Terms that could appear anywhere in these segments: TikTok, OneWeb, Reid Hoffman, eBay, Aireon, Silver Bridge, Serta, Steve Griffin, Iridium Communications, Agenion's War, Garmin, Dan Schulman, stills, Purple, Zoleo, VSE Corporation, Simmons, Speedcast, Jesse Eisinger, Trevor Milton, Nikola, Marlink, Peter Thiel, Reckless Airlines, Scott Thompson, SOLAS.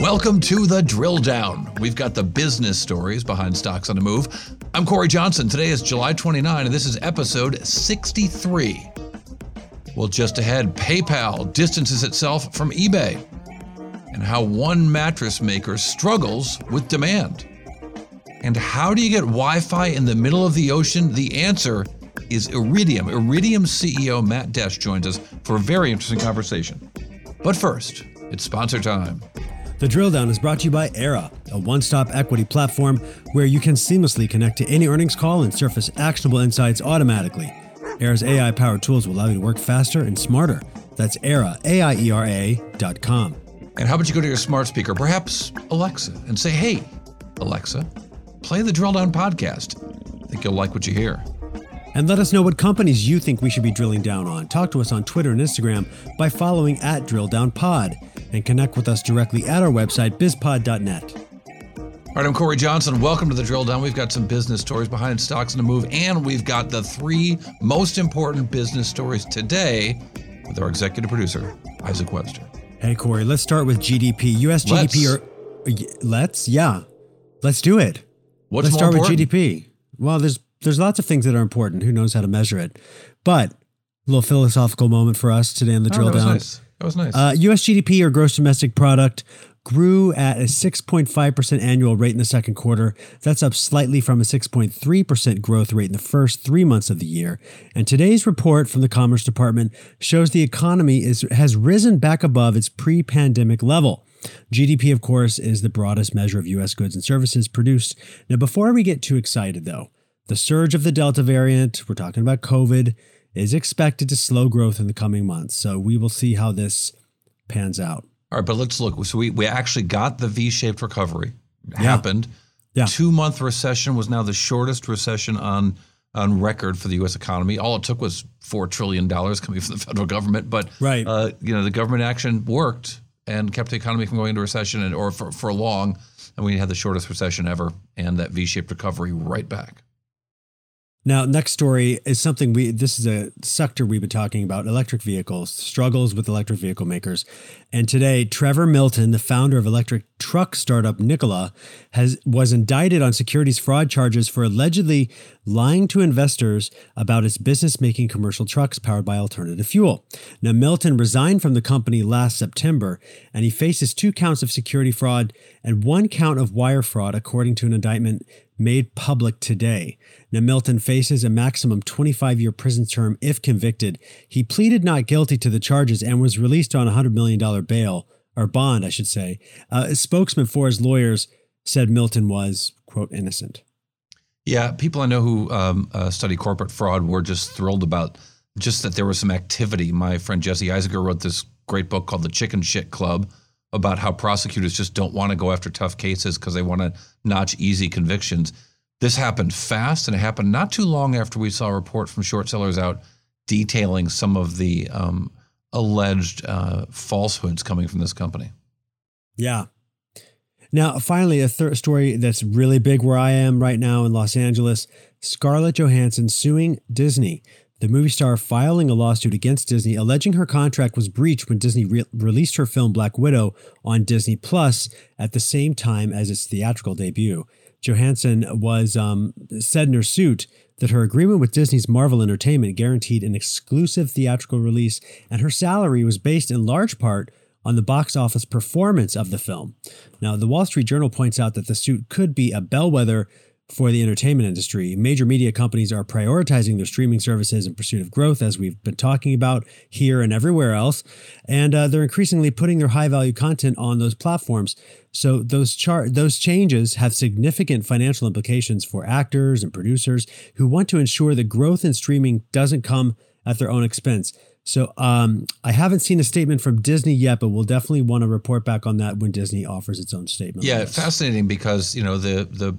Welcome to The Drill Down. We've got the business stories behind Stocks on the Move. I'm Corey Johnson. Today is July 29, and this is episode 63. Well, just ahead, PayPal distances itself from eBay, and how one mattress maker struggles with demand. And how do you get Wi-Fi in the middle of the ocean? The answer is Iridium. Iridium CEO Matt Desch joins us for a very interesting conversation. But first, it's sponsor time. The Drill Down is brought to you by Aiera, a one-stop equity platform where you can seamlessly connect to any earnings call and surface actionable insights automatically. Aiera's AI-powered tools will allow you to work faster and smarter. That's Aiera, AIERA.com. And how about you go to your smart speaker, perhaps Alexa, and say, "Hey, Alexa, play the Drill Down podcast." I think you'll like what you hear. And let us know what companies you think we should be drilling down on. Talk to us on Twitter and Instagram by following at DrillDownPod. And connect with us directly at our website, bizpod.net. All right, I'm Corey Johnson. Welcome to The Drill Down. We've got some business stories behind Stocks on the Move, and we've got the three most important business stories today with our executive producer, Isaac Webster. Hey, Corey, let's start with GDP. U.S. GDP, let's do it. Let's start with GDP. Well, there's lots of things that are important. Who knows how to measure it? But a little philosophical moment for us today on The Drill Down. That was nice. U.S. GDP, or gross domestic product, grew at a 6.5% annual rate in the second quarter. That's up slightly from a 6.3% growth rate in the first 3 months of the year. And today's report from the Commerce Department shows the economy has risen back above its pre-pandemic level. GDP, of course, is the broadest measure of U.S. goods and services produced. Now, before we get too excited, though, the surge of the Delta variant, we're talking about COVID, is expected to slow growth in the coming months. So we will see how this pans out. All right, but let's look. So we actually got the V-shaped recovery. It happened. Yeah. 2 month recession was now the shortest recession on record for the U.S. economy. All it took was $4 trillion coming from the federal government. But right. The government action worked and kept the economy from going into recession for long. And we had the shortest recession ever and that V-shaped recovery right back. Now, next story is something this is a sector we've been talking about, electric vehicles, struggles with electric vehicle makers. And today, Trevor Milton, the founder of electric truck startup Nikola, was indicted on securities fraud charges for allegedly lying to investors about its business making commercial trucks powered by alternative fuel. Now, Milton resigned from the company last September, and he faces 2 counts of security fraud and 1 count of wire fraud, according to an indictment made public today. Now, Milton faces a maximum 25-year prison term if convicted. He pleaded not guilty to the charges and was released on a $100 million bail, or bond, I should say. A spokesman for his lawyers said Milton was, quote, innocent. Yeah, people I know who study corporate fraud were just thrilled about just that there was some activity. My friend Jesse Eisinger wrote this great book called The Chicken Shit Club, about how prosecutors just don't want to go after tough cases because they want to notch easy convictions. This happened fast, and it happened not too long after we saw a report from short sellers out detailing some of the alleged falsehoods coming from this company. Yeah. Now, finally, a third story that's really big where I am right now in Los Angeles, Scarlett Johansson suing Disney. The movie star filing a lawsuit against Disney, alleging her contract was breached when Disney released her film Black Widow on Disney Plus at the same time as its theatrical debut. Johansson was said in her suit that her agreement with Disney's Marvel Entertainment guaranteed an exclusive theatrical release, and her salary was based in large part on the box office performance of the film. Now, the Wall Street Journal points out that the suit could be a bellwether for the entertainment industry. Major media companies are prioritizing their streaming services in pursuit of growth, as we've been talking about here and everywhere else. And they're increasingly putting their high-value content on those platforms. So those changes have significant financial implications for actors and producers who want to ensure the growth in streaming doesn't come at their own expense. So I haven't seen a statement from Disney yet, but we'll definitely want to report back on that when Disney offers its own statement. Yeah, fascinating, because you know the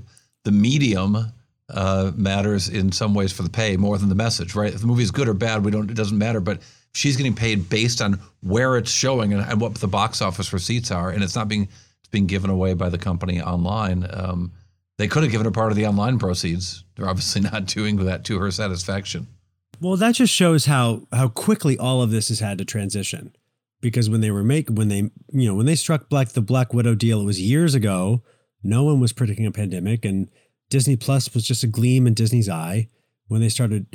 medium matters in some ways for the pay more than the message, right? If the movie is good or bad, it doesn't matter. But she's getting paid based on where it's showing and what the box office receipts are, and it's being given away by the company online. They could have given her part of the online proceeds. They're obviously not doing that to her satisfaction. Well, that just shows how quickly all of this has had to transition, because when they struck the Black Widow deal, it was years ago. No one was predicting a pandemic, and Disney Plus was just a gleam in Disney's eye when they started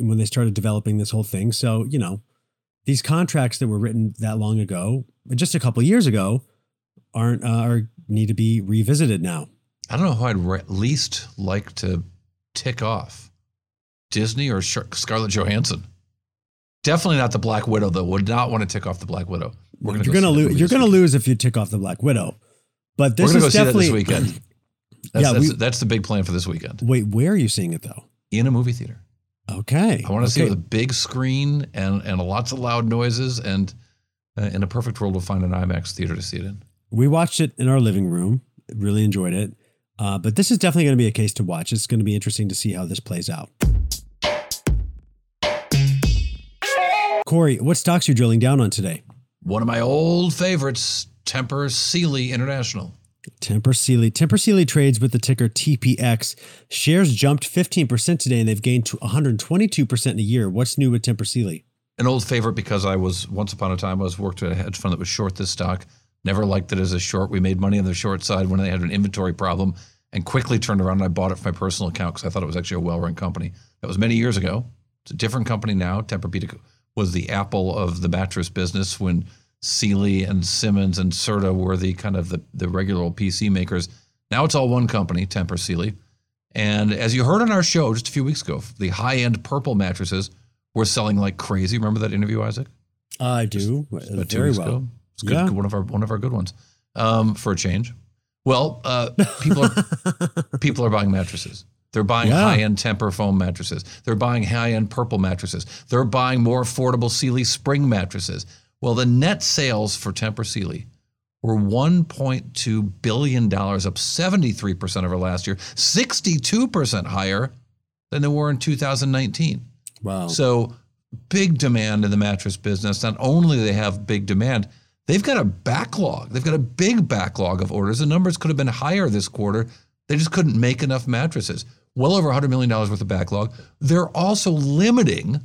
developing this whole thing. So, you know, these contracts that were written that long ago, just a couple of years ago, need to be revisited now. I don't know who I'd least like to tick off, Disney or Scarlett Johansson. Definitely not the Black Widow, though. Would not want to tick off the Black Widow. You're going to lose if you tick off the Black Widow. But this is definitely see that this weekend. That's the big plan for this weekend. Wait, where are you seeing it though? In a movie theater. Okay. I want to see it with a big screen and lots of loud noises, and in a perfect world, we'll find an IMAX theater to see it in. We watched it in our living room. Really enjoyed it. But this is definitely going to be a case to watch. It's going to be interesting to see how this plays out. Corey, what stocks are you drilling down on today? One of my old favorites, Tempur Sealy International. Tempur Sealy. Tempur Sealy trades with the ticker TPX. Shares jumped 15% today, and they've gained 122% in a year. What's new with Tempur Sealy? An old favorite, because once upon a time I worked at a hedge fund that was short this stock. Never liked it as a short. We made money on the short side when they had an inventory problem, and quickly turned around and I bought it for my personal account because I thought it was actually a well-run company. That was many years ago. It's a different company now. Tempur-Pedic was the Apple of the mattress business when Sealy and Simmons and Serta were the kind of the regular old PC makers. Now it's all one company, Tempur Sealy. And as you heard on our show just a few weeks ago, the high-end Purple mattresses were selling like crazy. Remember that interview, Isaac? I do. Very well. Ago. It's good, yeah. One of our good ones for a change. Well, people are buying mattresses. They're buying high-end Tempur foam mattresses. They're buying high-end Purple mattresses. They're buying more affordable Sealy spring mattresses. Well, the net sales for Tempur Sealy were $1.2 billion, up 73% over last year, 62% higher than they were in 2019. Wow. So big demand in the mattress business. Not only do they have big demand, they've got a backlog. They've got a big backlog of orders. The numbers could have been higher this quarter. They just couldn't make enough mattresses. Well over $100 million worth of backlog. They're also limiting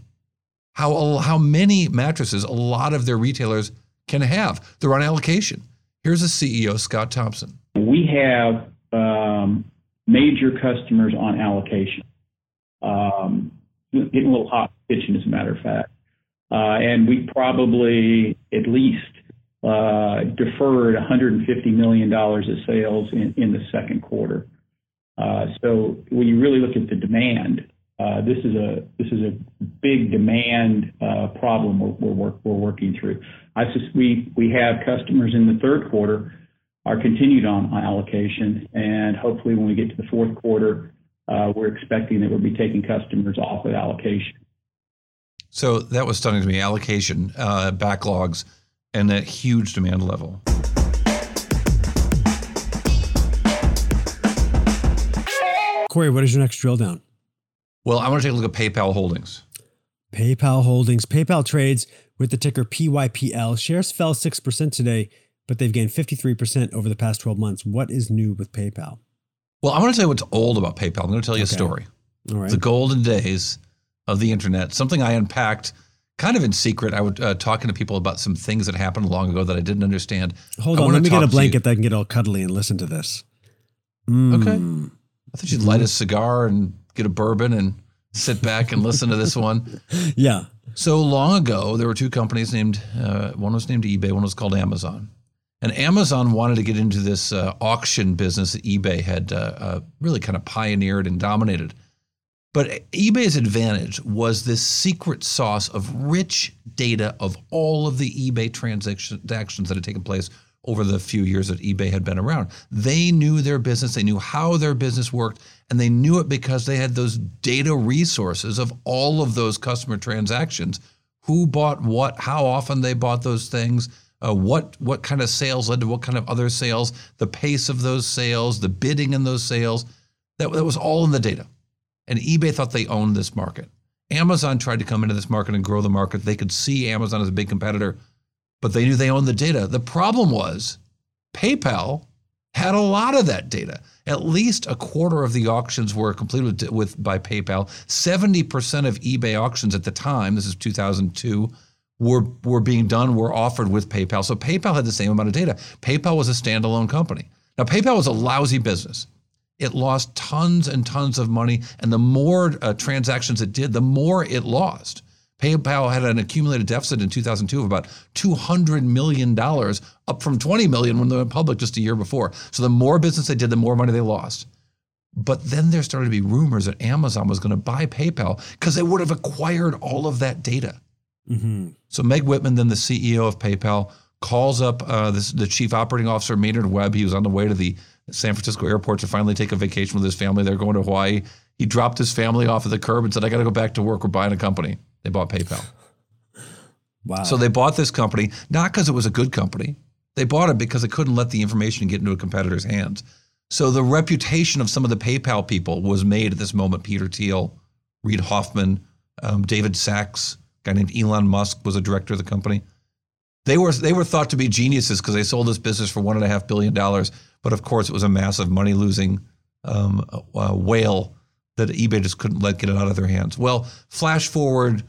how many mattresses a lot of their retailers can have. They're on allocation. Here's the CEO, Scott Thompson. We have major customers on allocation. Getting a little hot in the kitchen, as a matter of fact. And we probably at least deferred $150 million of sales in the second quarter. So when you really look at the demand, this is a big demand problem we're working through. We have customers in the third quarter are continued on allocation, and hopefully when we get to the fourth quarter, we're expecting that we'll be taking customers off of allocation. So that was stunning to me, allocation, backlogs, and that huge demand level. Corey, what is your next drill down? Well, I want to take a look at PayPal Holdings. PayPal Holdings. PayPal trades with the ticker PYPL. Shares fell 6% today, but they've gained 53% over the past 12 months. What is new with PayPal? Well, I want to tell you what's old about PayPal. I'm going to tell you a story. All right. The golden days of the internet, something I unpacked kind of in secret. I was talking to people about some things that happened long ago that I didn't understand. Hold on, let me get a blanket that I can get all cuddly and listen to this. Okay. I thought you'd light a cigar and get a bourbon and sit back and listen to this one. Yeah. So long ago, there were two companies named, one was named eBay, one was called Amazon. And Amazon wanted to get into this auction business that eBay had really kind of pioneered and dominated. But eBay's advantage was this secret sauce of rich data of all of the eBay transactions that had taken place over the few years that eBay had been around. They knew their business, they knew how their business worked, and they knew it because they had those data resources of all of those customer transactions, who bought what, how often they bought those things, what kind of sales led to what kind of other sales, the pace of those sales, the bidding in those sales. That was all in the data. And eBay thought they owned this market. Amazon tried to come into this market and grow the market. They could see Amazon as a big competitor, but they knew they owned the data. The problem was PayPal had a lot of that data. At least a quarter of the auctions were completed by PayPal. 70% of eBay auctions at the time, this is 2002, were being done, were offered with PayPal. So PayPal had the same amount of data. PayPal was a standalone company. Now, PayPal was a lousy business. It lost tons and tons of money, and the more transactions it did, the more it lost. PayPal had an accumulated deficit in 2002 of about $200 million, up from $20 million when they went public just a year before. So the more business they did, the more money they lost. But then there started to be rumors that Amazon was going to buy PayPal because they would have acquired all of that data. Mm-hmm. So Meg Whitman, then the CEO of PayPal, calls up the chief operating officer, Maynard Webb. He was on the way to the San Francisco airport to finally take a vacation with his family. They're going to Hawaii. He dropped his family off at the curb and said, I got to go back to work. We're buying a company. They bought PayPal. Wow. So they bought this company, not because it was a good company. They bought it because they couldn't let the information get into a competitor's hands. So the reputation of some of the PayPal people was made at this moment. Peter Thiel, Reid Hoffman, David Sachs, a guy named Elon Musk was a director of the company. They were thought to be geniuses because they sold this business for $1.5 billion. But of course, it was a massive money-losing whale that eBay just couldn't let get it out of their hands. Well, flash forward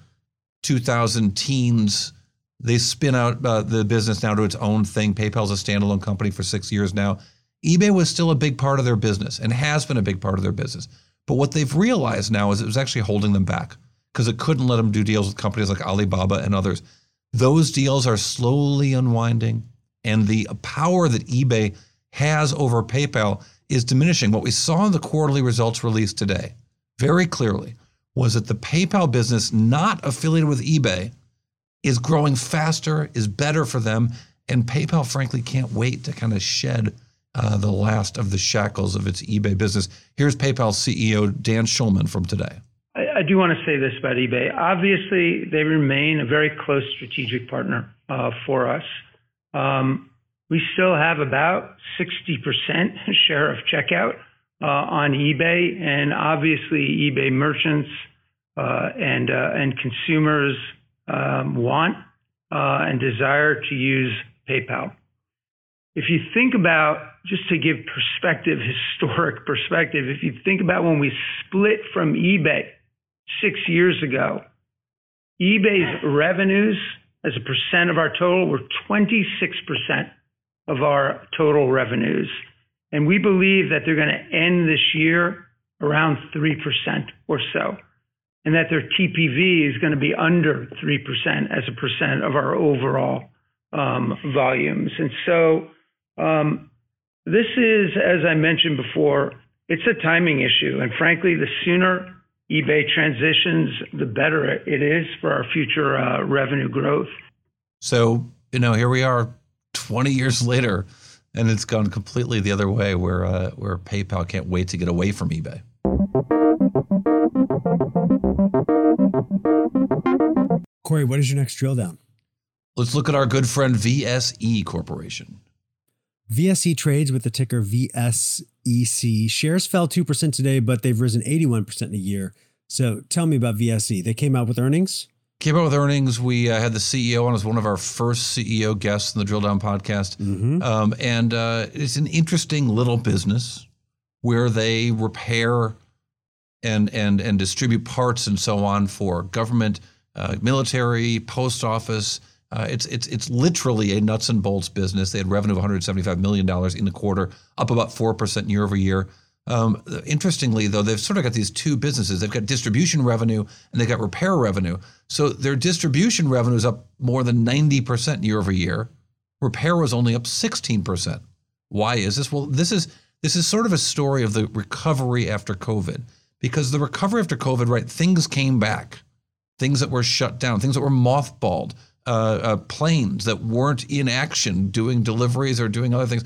2010s, they spin out the business now to its own thing. PayPal's a standalone company for 6 years now. eBay was still a big part of their business and has been a big part of their business. But what they've realized now is it was actually holding them back because it couldn't let them do deals with companies like Alibaba and others. Those deals are slowly unwinding, and the power that eBay has over PayPal is diminishing. What we saw in the quarterly results released today, very clearly, was that the PayPal business not affiliated with eBay is growing faster, is better for them, and PayPal, frankly, can't wait to kind of shed the last of the shackles of its eBay business. Here's PayPal CEO Dan Schulman from today. I do want to say this about eBay. Obviously, they remain a very close strategic partner for us. We still have about 60% share of checkout on eBay, and obviously eBay merchants and consumers want and desire to use PayPal. If you think about, just to give perspective, historic perspective, if you think about when we split from eBay 6 years ago, eBay's revenues as a percent of our total were 26%. Of our total revenues. And we believe that they're going to end this year around 3% or so, and that their TPV is going to be under 3% as a percent of our overall volumes. And so this is, as I mentioned before, it's a timing issue. And frankly, the sooner eBay transitions, the better it is for our future revenue growth. So, here we are 20 years later, and it's gone completely the other way where PayPal can't wait to get away from eBay. Corey, what is your next drill down? Let's look at our good friend VSE Corporation. VSE trades with the ticker VSEC. Shares fell 2% today, but they've risen 81% in a year. So tell me about VSE. They came out with earnings? Came out with earnings. We had the CEO on as one of our first CEO guests in the Drill Down podcast. Mm-hmm. And it's an interesting little business where they repair and distribute parts and so on for government, military, post office. It's literally a nuts and bolts business. They had revenue of $175 million in the quarter, up about 4% year over year. Interestingly, though, they've sort of got these two businesses. They've got distribution revenue and they've got repair revenue. So their distribution revenue is up more than 90% year over year, Repair was only up 16%. Why is this? Well, this is sort of a story of the recovery after COVID, because the recovery after COVID, right, things came back, things that were shut down, things that were mothballed, planes that weren't in action doing deliveries or doing other things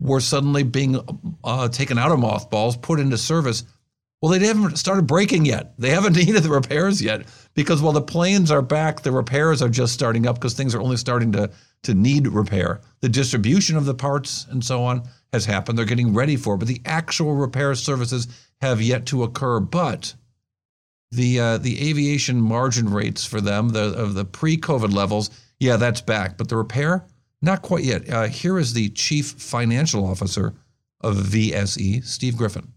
were suddenly being taken out of mothballs, put into service. Well, they haven't started breaking yet. They haven't needed the repairs yet, because while the planes are back, the repairs are just starting up because things are only starting to need repair. The distribution of the parts and so on has happened. They're getting ready for it, but the actual repair services have yet to occur. But the aviation margin rates for them, of the pre-COVID levels, yeah, that's back. But the repair, not quite yet. Here is the chief financial officer of VSE, Steve Griffin.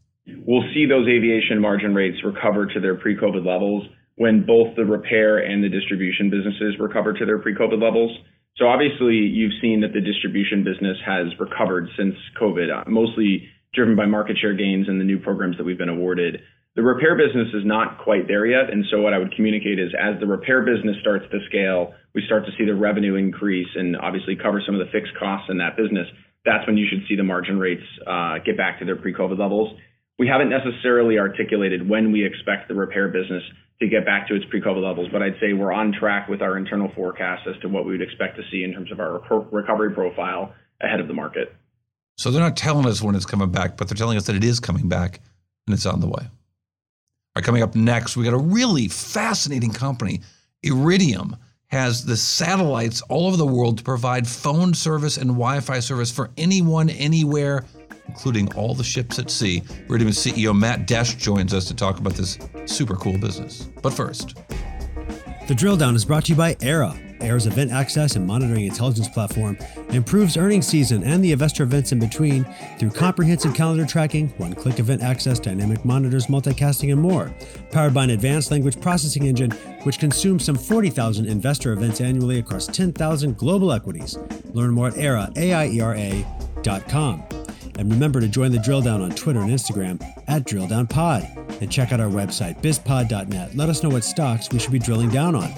We'll see those aviation margin rates recover to their pre-COVID levels when both the repair and the distribution businesses recover to their pre-COVID levels. So obviously, you've seen that the distribution business has recovered since COVID, mostly driven by market share gains and the new programs that we've been awarded. The repair business is not quite there yet. And so what I would communicate is, as the repair business starts to scale, we start to see the revenue increase and obviously cover some of the fixed costs in that business. That's when you should see the margin rates get back to their pre-COVID levels. We haven't necessarily articulated when we expect the repair business to get back to its pre-COVID levels, but I'd say we're on track with our internal forecast as to what we would expect to see in terms of our recovery profile ahead of the market. So they're not telling us when it's coming back, but they're telling us that it is coming back and it's on the way. All right, coming up next, we got a really fascinating company. Iridium has the satellites all over the world to provide phone service and Wi-Fi service for anyone, anywhere, including all the ships at sea. Iridium CEO Matt Desch joins us to talk about this super cool business. But first, The Drill Down is brought to you by Aiera. Aiera's event access and monitoring intelligence platform improves earnings season and the investor events in between through comprehensive calendar tracking, one-click event access, dynamic monitors, multicasting, and more. Powered by an advanced language processing engine, which consumes some 40,000 investor events annually across 10,000 global equities. Learn more at Aiera, AIERA.com. And remember to join The Drill Down on Twitter and Instagram at DrillDownPod. And check out our website, bizpod.net. Let us know what stocks we should be drilling down on.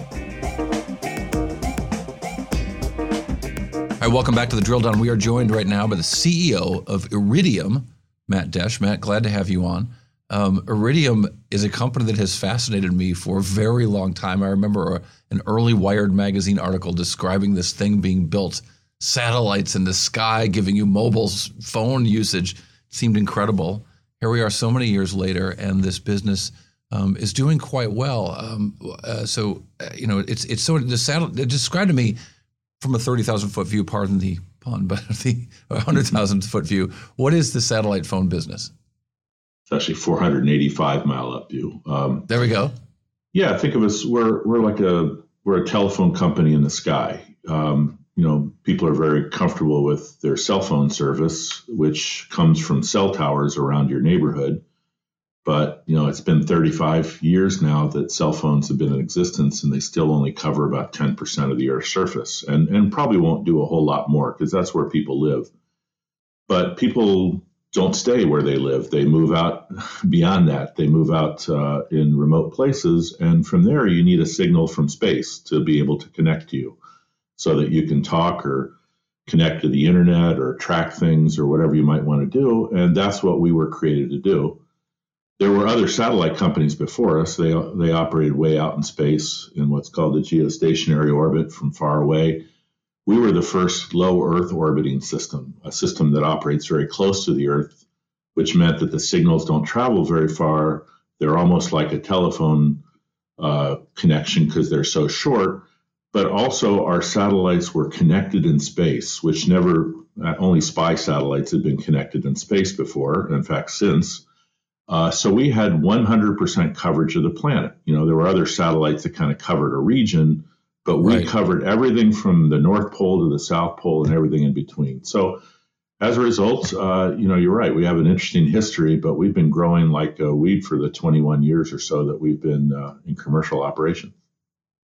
All right, welcome back to The Drill Down. We are joined right now by the CEO of Iridium, Matt Desch. Matt, glad to have you on. Iridium is a company that has fascinated me for a very long time. I remember an early Wired magazine article describing this thing being built. Satellites in the sky giving you mobile phone usage seemed incredible. Here we are so many years later, and this business is doing quite well. It's so the satellite. It described to me from a 30,000-foot view, pardon the pun, but the 100,000-foot view. What is the satellite phone business? It's actually 485-mile-up view. There we go. Yeah, think of us. We're a telephone company in the sky. People are very comfortable with their cell phone service, which comes from cell towers around your neighborhood. But, it's been 35 years now that cell phones have been in existence, and they still only cover about 10% of the Earth's surface, and probably won't do a whole lot more because that's where people live. But people don't stay where they live. They move out beyond that. They move out in remote places. And from there, you need a signal from space to be able to connect to you, so that you can talk or connect to the internet or track things or whatever you might want to do. And that's what we were created to do. There were other satellite companies before us. They operated way out in space in what's called the geostationary orbit, from far away. We were the first low Earth orbiting system, a system that operates very close to the Earth, which meant that the signals don't travel very far. They're almost like a telephone connection because they're so short. But also our satellites were connected in space, which only spy satellites had been connected in space before, in fact, since. So we had 100% coverage of the planet. There were other satellites that kind of covered a region, but we covered everything from the North Pole to the South Pole and everything in between. So as a result, you're right, we have an interesting history, but we've been growing like a weed for the 21 years or so that we've been in commercial operation.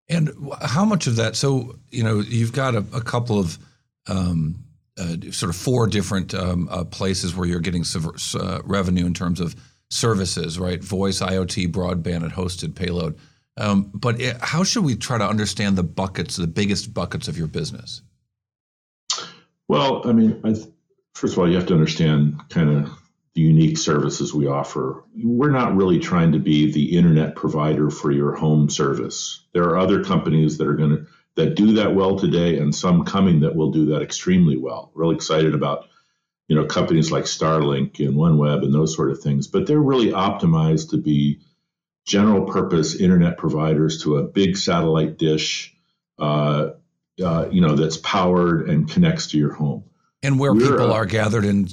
And how much of that? So, you've got a couple of sort of four different places where you're getting revenue in terms of services, right? Voice, IoT, broadband, and hosted payload. But how should we try to understand the biggest buckets of your business? Well, I mean, first of all, you have to understand kind of the unique services we offer. We're not really trying to be the internet provider for your home service. There are other companies that are that do that well today, and some coming that will do that extremely well. Really excited about, you know, companies like Starlink and OneWeb and those sort of things, but they're really optimized to be general purpose internet providers to a big satellite dish, that's powered and connects to your home. And where people are gathered in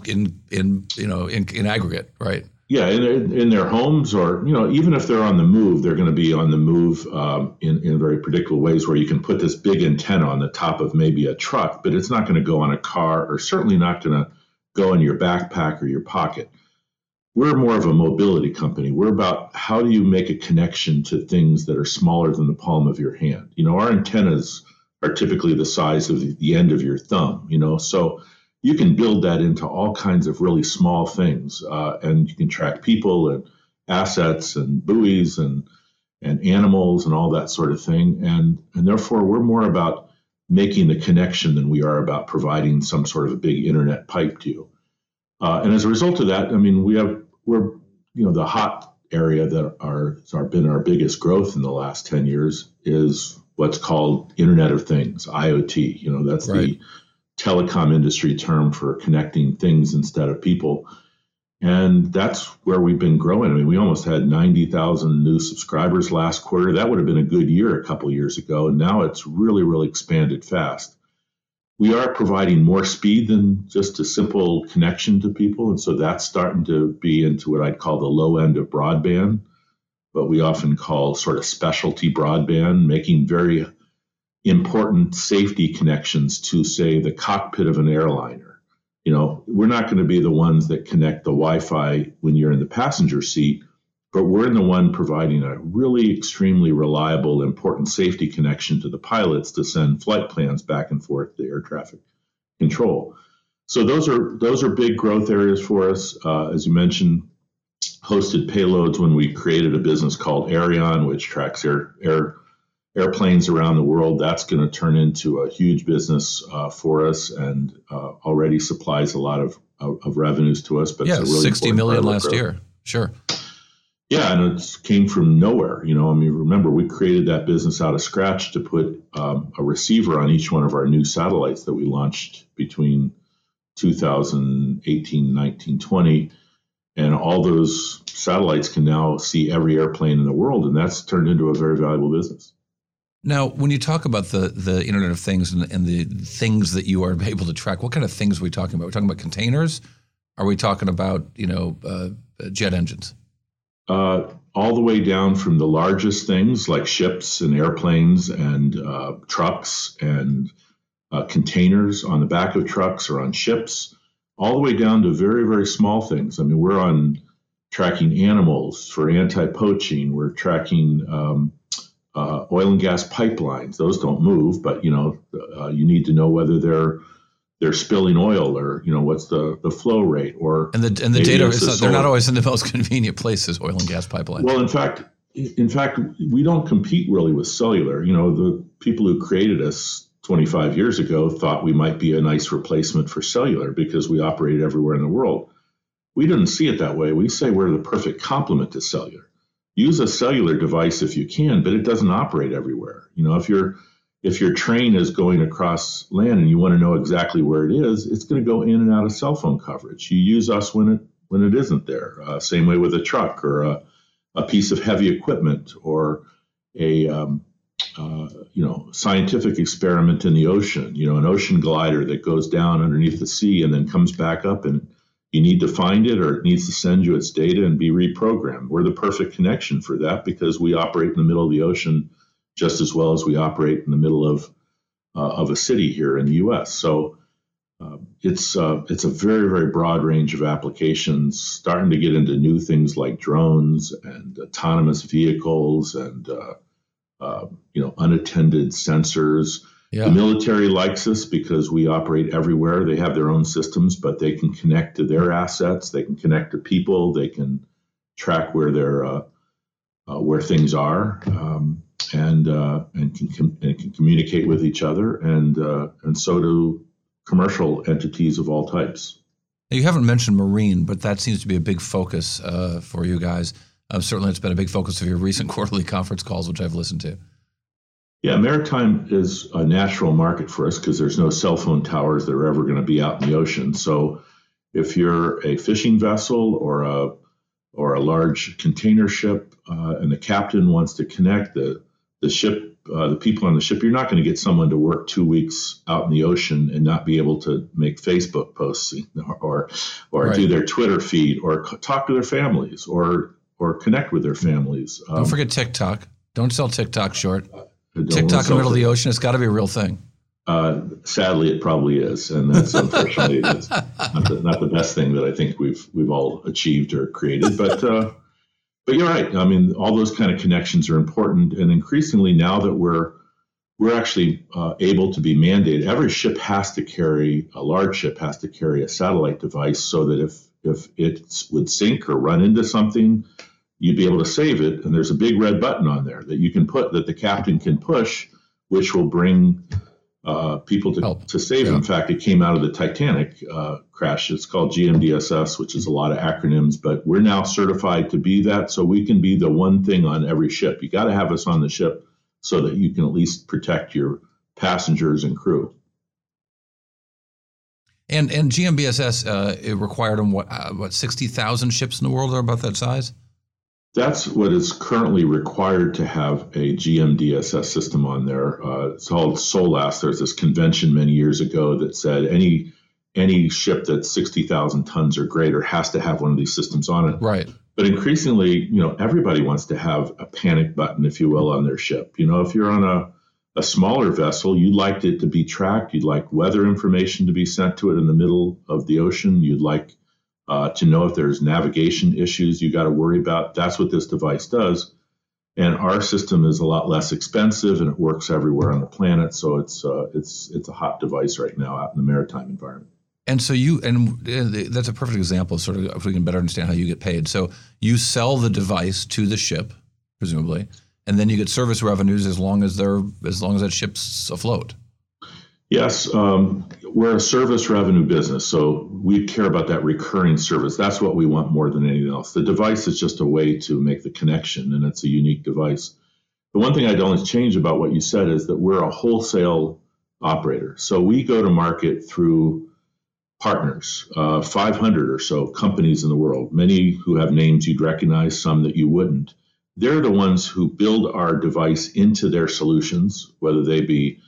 aggregate, right? Yeah, in their homes, or, you know, even if they're on the move, they're going to be on the move in very predictable ways, where you can put this big antenna on the top of maybe a truck, but it's not going to go on a car, or certainly not going to go in your backpack or your pocket. We're more of a mobility company. We're about how do you make a connection to things that are smaller than the palm of your hand. You know, our antennas are typically the size of the end of your thumb, you know, so you can build that into all kinds of really small things, and you can track people and assets and buoys and animals and all that sort of thing. And therefore, we're more about making the connection than we are about providing some sort of a big internet pipe to you. And as a result of that, I mean, we're the hot area that has been our biggest growth in the last 10 years is what's called Internet of Things, IoT. You know, that's right. The telecom industry term for connecting things instead of people. And that's where we've been growing. I mean, we almost had 90,000 new subscribers last quarter. That would have been a good year a couple of years ago. And now it's really, really expanded fast. We are providing more speed than just a simple connection to people. And so that's starting to be into what I'd call the low end of broadband, what we often call sort of specialty broadband, making very important safety connections to, say, the cockpit of an airliner. You know, we're not going to be the ones that connect the Wi-Fi when you're in the passenger seat, but we're the one providing a really extremely reliable, important safety connection to the pilots to send flight plans back and forth to air traffic control. So those are big growth areas for us. As you mentioned, hosted payloads when we created a business called Aireon, which tracks airplanes around the world. That's going to turn into a huge business for us, and already supplies a lot of revenues to us. But yeah, it's a really 60 million last year. Sure. Yeah, and it came from nowhere. You know, I mean, remember, we created that business out of scratch to put a receiver on each one of our new satellites that we launched between 2018, 19, 20. And all those satellites can now see every airplane in the world. And that's turned into a very valuable business. Now, when you talk about the Internet of Things and the things that you are able to track, what kind of things are we talking about? Are we talking about containers? Are we talking about, you know, jet engines? All the way down from the largest things like ships and airplanes and trucks and containers on the back of trucks or on ships, all the way down to very, very small things. I mean, we're on tracking animals for anti-poaching. We're tracking oil and gas pipelines. Those don't move, but, you know, you need to know whether they're spilling oil, or, you know, what's the flow rate, or and the data they're not always in the most convenient places, oil and gas pipelines. Well, in fact, we don't compete really with cellular. You know, the people who created us 25 years ago thought we might be a nice replacement for cellular because we operated everywhere in the world. We didn't see it that way. We say we're the perfect complement to cellular. Use a cellular device if you can, but it doesn't operate everywhere. You know, if your train is going across land and you want to know exactly where it is, it's going to go in and out of cell phone coverage. You use us when it isn't there. Same way with a truck or a piece of heavy equipment or a scientific experiment in the ocean. You know, an ocean glider that goes down underneath the sea and then comes back up, and you need to find it, or it needs to send you its data and be reprogrammed. We're the perfect connection for that because we operate in the middle of the ocean just as well as we operate in the middle of a city here in the U.S. So it's a very, very broad range of applications, starting to get into new things like drones and autonomous vehicles and unattended sensors. Yeah. The military likes us because we operate everywhere. They have their own systems, but they can connect to their assets. They can connect to people. They can track where their where things are. And can communicate with each other, and so do commercial entities of all types. Now, you haven't mentioned marine, but that seems to be a big focus for you guys. Certainly, it's been a big focus of your recent quarterly conference calls, which I've listened to. Yeah, maritime is a natural market for us because there's no cell phone towers that are ever going to be out in the ocean. So if you're a fishing vessel or a large container ship and the captain wants to connect the ship, the people on the ship, you're not going to get someone to work 2 weeks out in the ocean and not be able to make Facebook posts or right. do their Twitter feed or talk to their families or connect with their families. Don't forget TikTok. Don't sell TikTok short. TikTok in the middle of the ocean, it's got to be a real thing. Sadly, it probably is. And that's unfortunately it's not the best thing that I think we've all achieved or created. But you're right. I mean, all those kind of connections are important. And increasingly now that we're actually able to be mandated, every ship has to carry, a large ship has to carry a satellite device so that if it would sink or run into something, you'd be able to save it. And there's a big red button on there that you can put, that the captain can push, which will bring people to save yeah. In fact, it came out of the Titanic crash. It's called GMDSS, which is a lot of acronyms, but we're now certified to be that. So we can be the one thing on every ship. You got to have us on the ship so that you can at least protect your passengers and crew. And GMDSS, it required them, what 60,000 ships in the world are about that size? That's what is currently required to have a GMDSS system on there. It's called SOLAS. There's this convention many years ago that said any ship that's 60,000 tons or greater has to have one of these systems on it. Right. But increasingly, everybody wants to have a panic button, if you will, on their ship. If you're on a smaller vessel, you'd like it to be tracked. You'd like weather information to be sent to it in the middle of the ocean. You'd like to know if there's navigation issues you got to worry about. That's what this device does. And our system is a lot less expensive and it works everywhere on the planet. So it's a hot device right now out in the maritime environment. And so that's a perfect example of sort of if we can better understand how you get paid. So you sell the device to the ship, presumably, and then you get service revenues as long as that ship's afloat. Yes, we're a service revenue business, so we care about that recurring service. That's what we want more than anything else. The device is just a way to make the connection, and it's a unique device. The one thing I'd only change about what you said is that we're a wholesale operator. So we go to market through partners, 500 or so companies in the world, many who have names you'd recognize, some that you wouldn't. They're the ones who build our device into their solutions, whether they be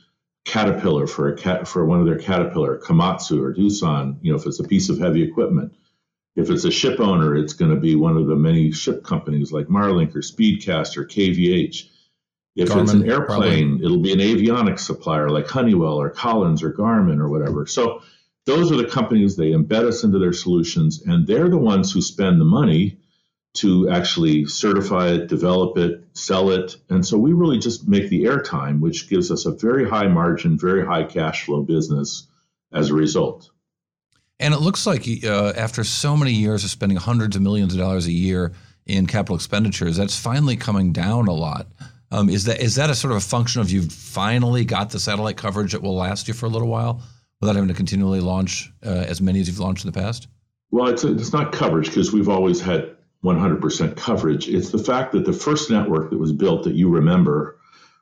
Caterpillar for one of their Caterpillar, Komatsu or Doosan, if it's a piece of heavy equipment. If it's a ship owner, it's going to be one of the many ship companies like Marlink or Speedcast or KVH. If Garmin, it's an airplane, probably. It'll be an avionics supplier like Honeywell or Collins or Garmin or whatever. So those are the companies, they embed us into their solutions, and they're the ones who spend the money to actually certify it, develop it, sell it. And so we really just make the airtime, which gives us a very high margin, very high cash flow business as a result. And it looks like after so many years of spending hundreds of millions of dollars a year in capital expenditures, that's finally coming down a lot. Is that a sort of a function of you've finally got the satellite coverage that will last you for a little while without having to continually launch as many as you've launched in the past? Well, it's not coverage because we've always had 100% coverage. It's the fact that the first network that was built that you remember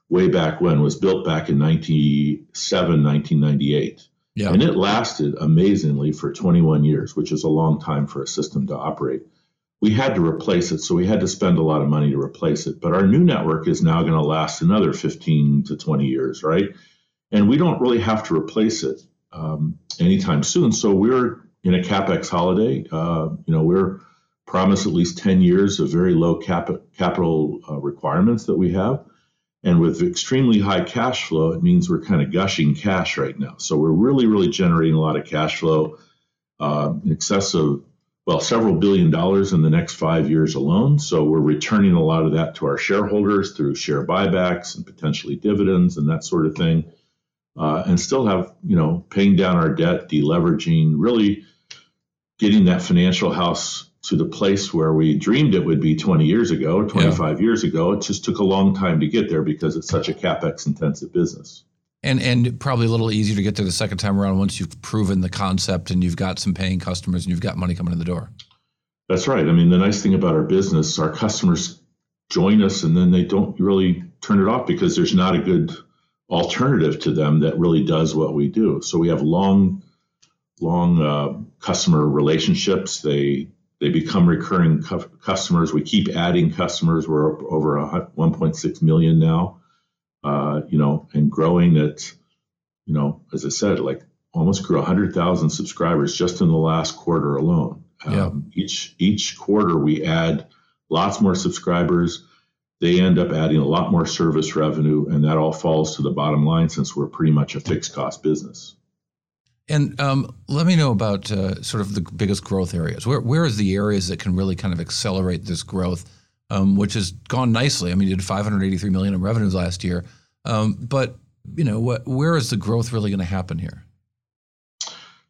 way back when was built back in 1998. Yeah. And it lasted amazingly for 21 years, which is a long time for a system to operate. We had to replace it, so we had to spend a lot of money to replace it. But our new network is now going to last another 15 to 20 years, right? And we don't really have to replace it anytime soon. So we're in a CapEx holiday. We're promise at least 10 years of very low capital requirements that we have. And with extremely high cash flow, it means we're kind of gushing cash right now. So we're really, really generating a lot of cash flow in excess of, several $billions in the next 5 years alone. So we're returning a lot of that to our shareholders through share buybacks and potentially dividends and that sort of thing. And still have, paying down our debt, deleveraging, really getting that financial house to the place where we dreamed it would be 20 years ago, 25 years ago. It just took a long time to get there because it's such a CapEx intensive business. And probably a little easier to get there the second time around once you've proven the concept and you've got some paying customers and you've got money coming in the door. That's right. I mean, the nice thing about our business, our customers join us and then they don't really turn it off because there's not a good alternative to them that really does what we do. So we have long customer relationships. They become recurring customers. We keep adding customers. We're up over 1.6 million now. And growing at, as I said, like almost grew 100,000 subscribers just in the last quarter alone. Each quarter we add lots more subscribers. They end up adding a lot more service revenue, and that all falls to the bottom line since we're pretty much a fixed cost business. And let me know about sort of the biggest growth areas. Where is the areas that can really kind of accelerate this growth? Which has gone nicely. I mean, you did $583 million in revenues last year. But, where is the growth really going to happen here?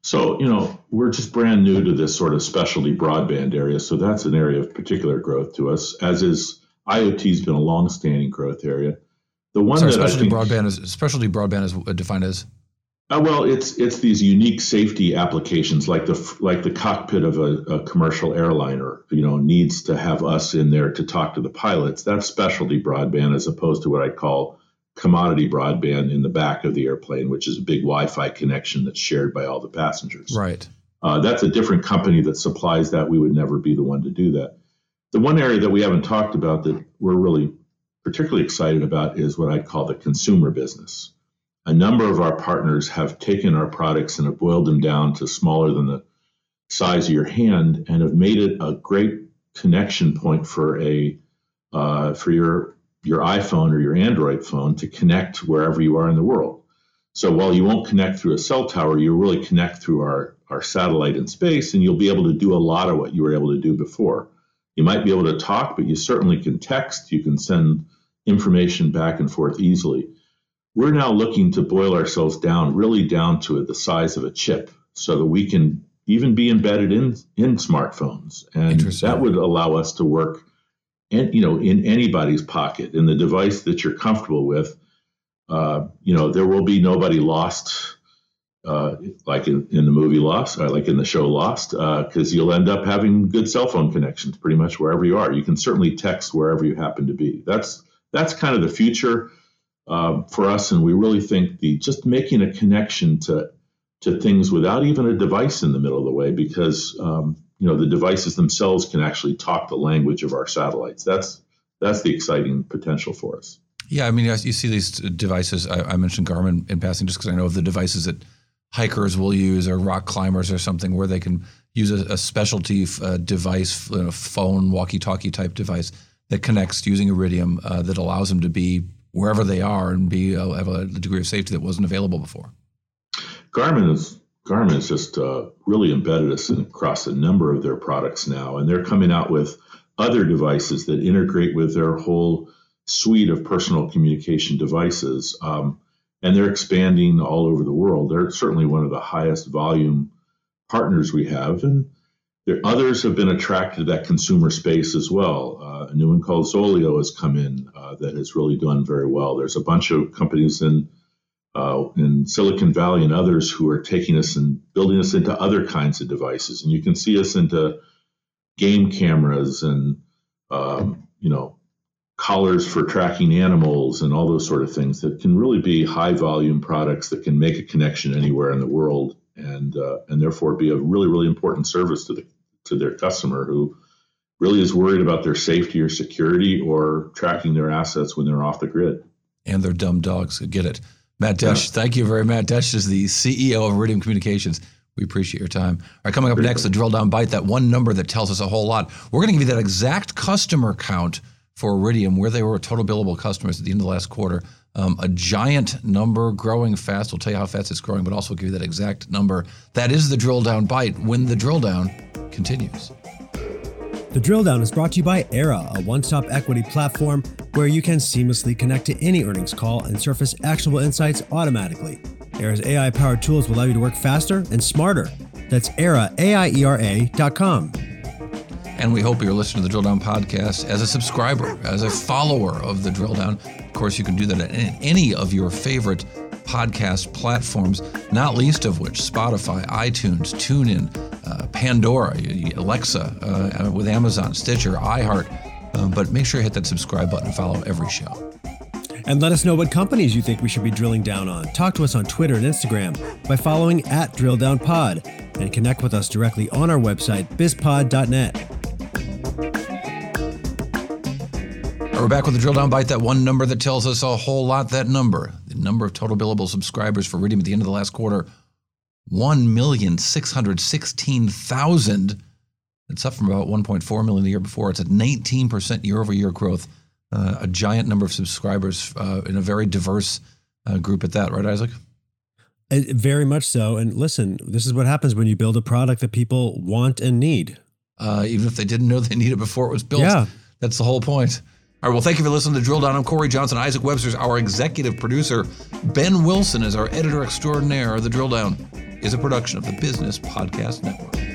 So, we're just brand new to this sort of specialty broadband area. So that's an area of particular growth to us, as is IoT has been a longstanding growth area. The one specialty broadband is defined as? It's these unique safety applications, like the cockpit of a commercial airliner, needs to have us in there to talk to the pilots. That's specialty broadband, as opposed to what I call commodity broadband in the back of the airplane, which is a big Wi-Fi connection that's shared by all the passengers. Right. That's a different company that supplies that. We would never be the one to do that. The one area that we haven't talked about that we're really particularly excited about is what I call the consumer business. A number of our partners have taken our products and have boiled them down to smaller than the size of your hand, and have made it a great connection point for your iPhone or your Android phone to connect wherever you are in the world. So while you won't connect through a cell tower, you'll really connect through our satellite in space, and you'll be able to do a lot of what you were able to do before. You might be able to talk, but you certainly can text. You can send information back and forth easily. We're now looking to boil ourselves down, really down to the size of a chip, so that we can even be embedded in smartphones. And that would allow us to work in anybody's pocket, in the device that you're comfortable with. There will be nobody lost, like in the movie Lost, or like in the show Lost, because you'll end up having good cell phone connections pretty much wherever you are. You can certainly text wherever you happen to be. That's kind of the future for us, and we really think just making a connection to things without even a device in the middle of the way, because the devices themselves can actually talk the language of our satellites. That's the exciting potential for us. Yeah, I mean, you see these devices. I mentioned Garmin in passing just because I know of the devices that hikers will use, or rock climbers or something, where they can use a specialty device, phone, walkie-talkie type device that connects using Iridium that allows them to be wherever they are and have a degree of safety that wasn't available before. Garmin has just really embedded us across a number of their products now, and they're coming out with other devices that integrate with their whole suite of personal communication devices, and they're expanding all over the world. They're certainly one of the highest volume partners we have, and others have been attracted to that consumer space as well. A new one called Zoleo has come in that has really done very well. There's a bunch of companies in Silicon Valley and others who are taking us and building us into other kinds of devices. And you can see us into game cameras and, collars for tracking animals and all those sort of things that can really be high volume products that can make a connection anywhere in the world. And therefore be a really, really important service to their customer who really is worried about their safety or security or tracking their assets when they're off the grid. And their dumb dogs get it. Matt Desch, Thank you very much. Matt Desch is the CEO of Iridium Communications. We appreciate your time. All right, coming up next, the drill down bite, that one number that tells us a whole lot. We're going to give you that exact customer count for Iridium, where they were total billable customers at the end of the last quarter. A giant number growing fast. We'll tell you how fast it's growing, but also give you that exact number. That is the drill down bite when the drill down continues. The drill down is brought to you by Aiera, a one-stop equity platform where you can seamlessly connect to any earnings call and surface actionable insights automatically. Aiera's AI-powered tools will allow you to work faster and smarter. That's Aiera, AIERA.com. And we hope you're listening to the Drill Down podcast as a subscriber, as a follower of the Drill Down. Of course, you can do that at any of your favorite podcast platforms, not least of which Spotify, iTunes, TuneIn, Pandora, Alexa, with Amazon, Stitcher, iHeart. But make sure you hit that subscribe button and follow every show. And let us know what companies you think we should be drilling down on. Talk to us on Twitter and Instagram by following @DrillDownPod and connect with us directly on our website, bizpod.net. We're back with the Drill Down Bite, that one number that tells us a whole lot, that number. The number of total billable subscribers for Iridium at the end of the last quarter, 1,616,000. It's up from about 1.4 million the year before. It's a 19% year-over-year growth, a giant number of subscribers in a very diverse group at that. Right, Isaac? Very much so. And listen, this is what happens when you build a product that people want and need. Even if they didn't know they needed it before it was built. Yeah. That's the whole point. All right, well, thank you for listening to Drill Down. I'm Corey Johnson. Isaac Webster is our executive producer. Ben Wilson is our editor extraordinaire. The Drill Down is a production of the Business Podcast Network.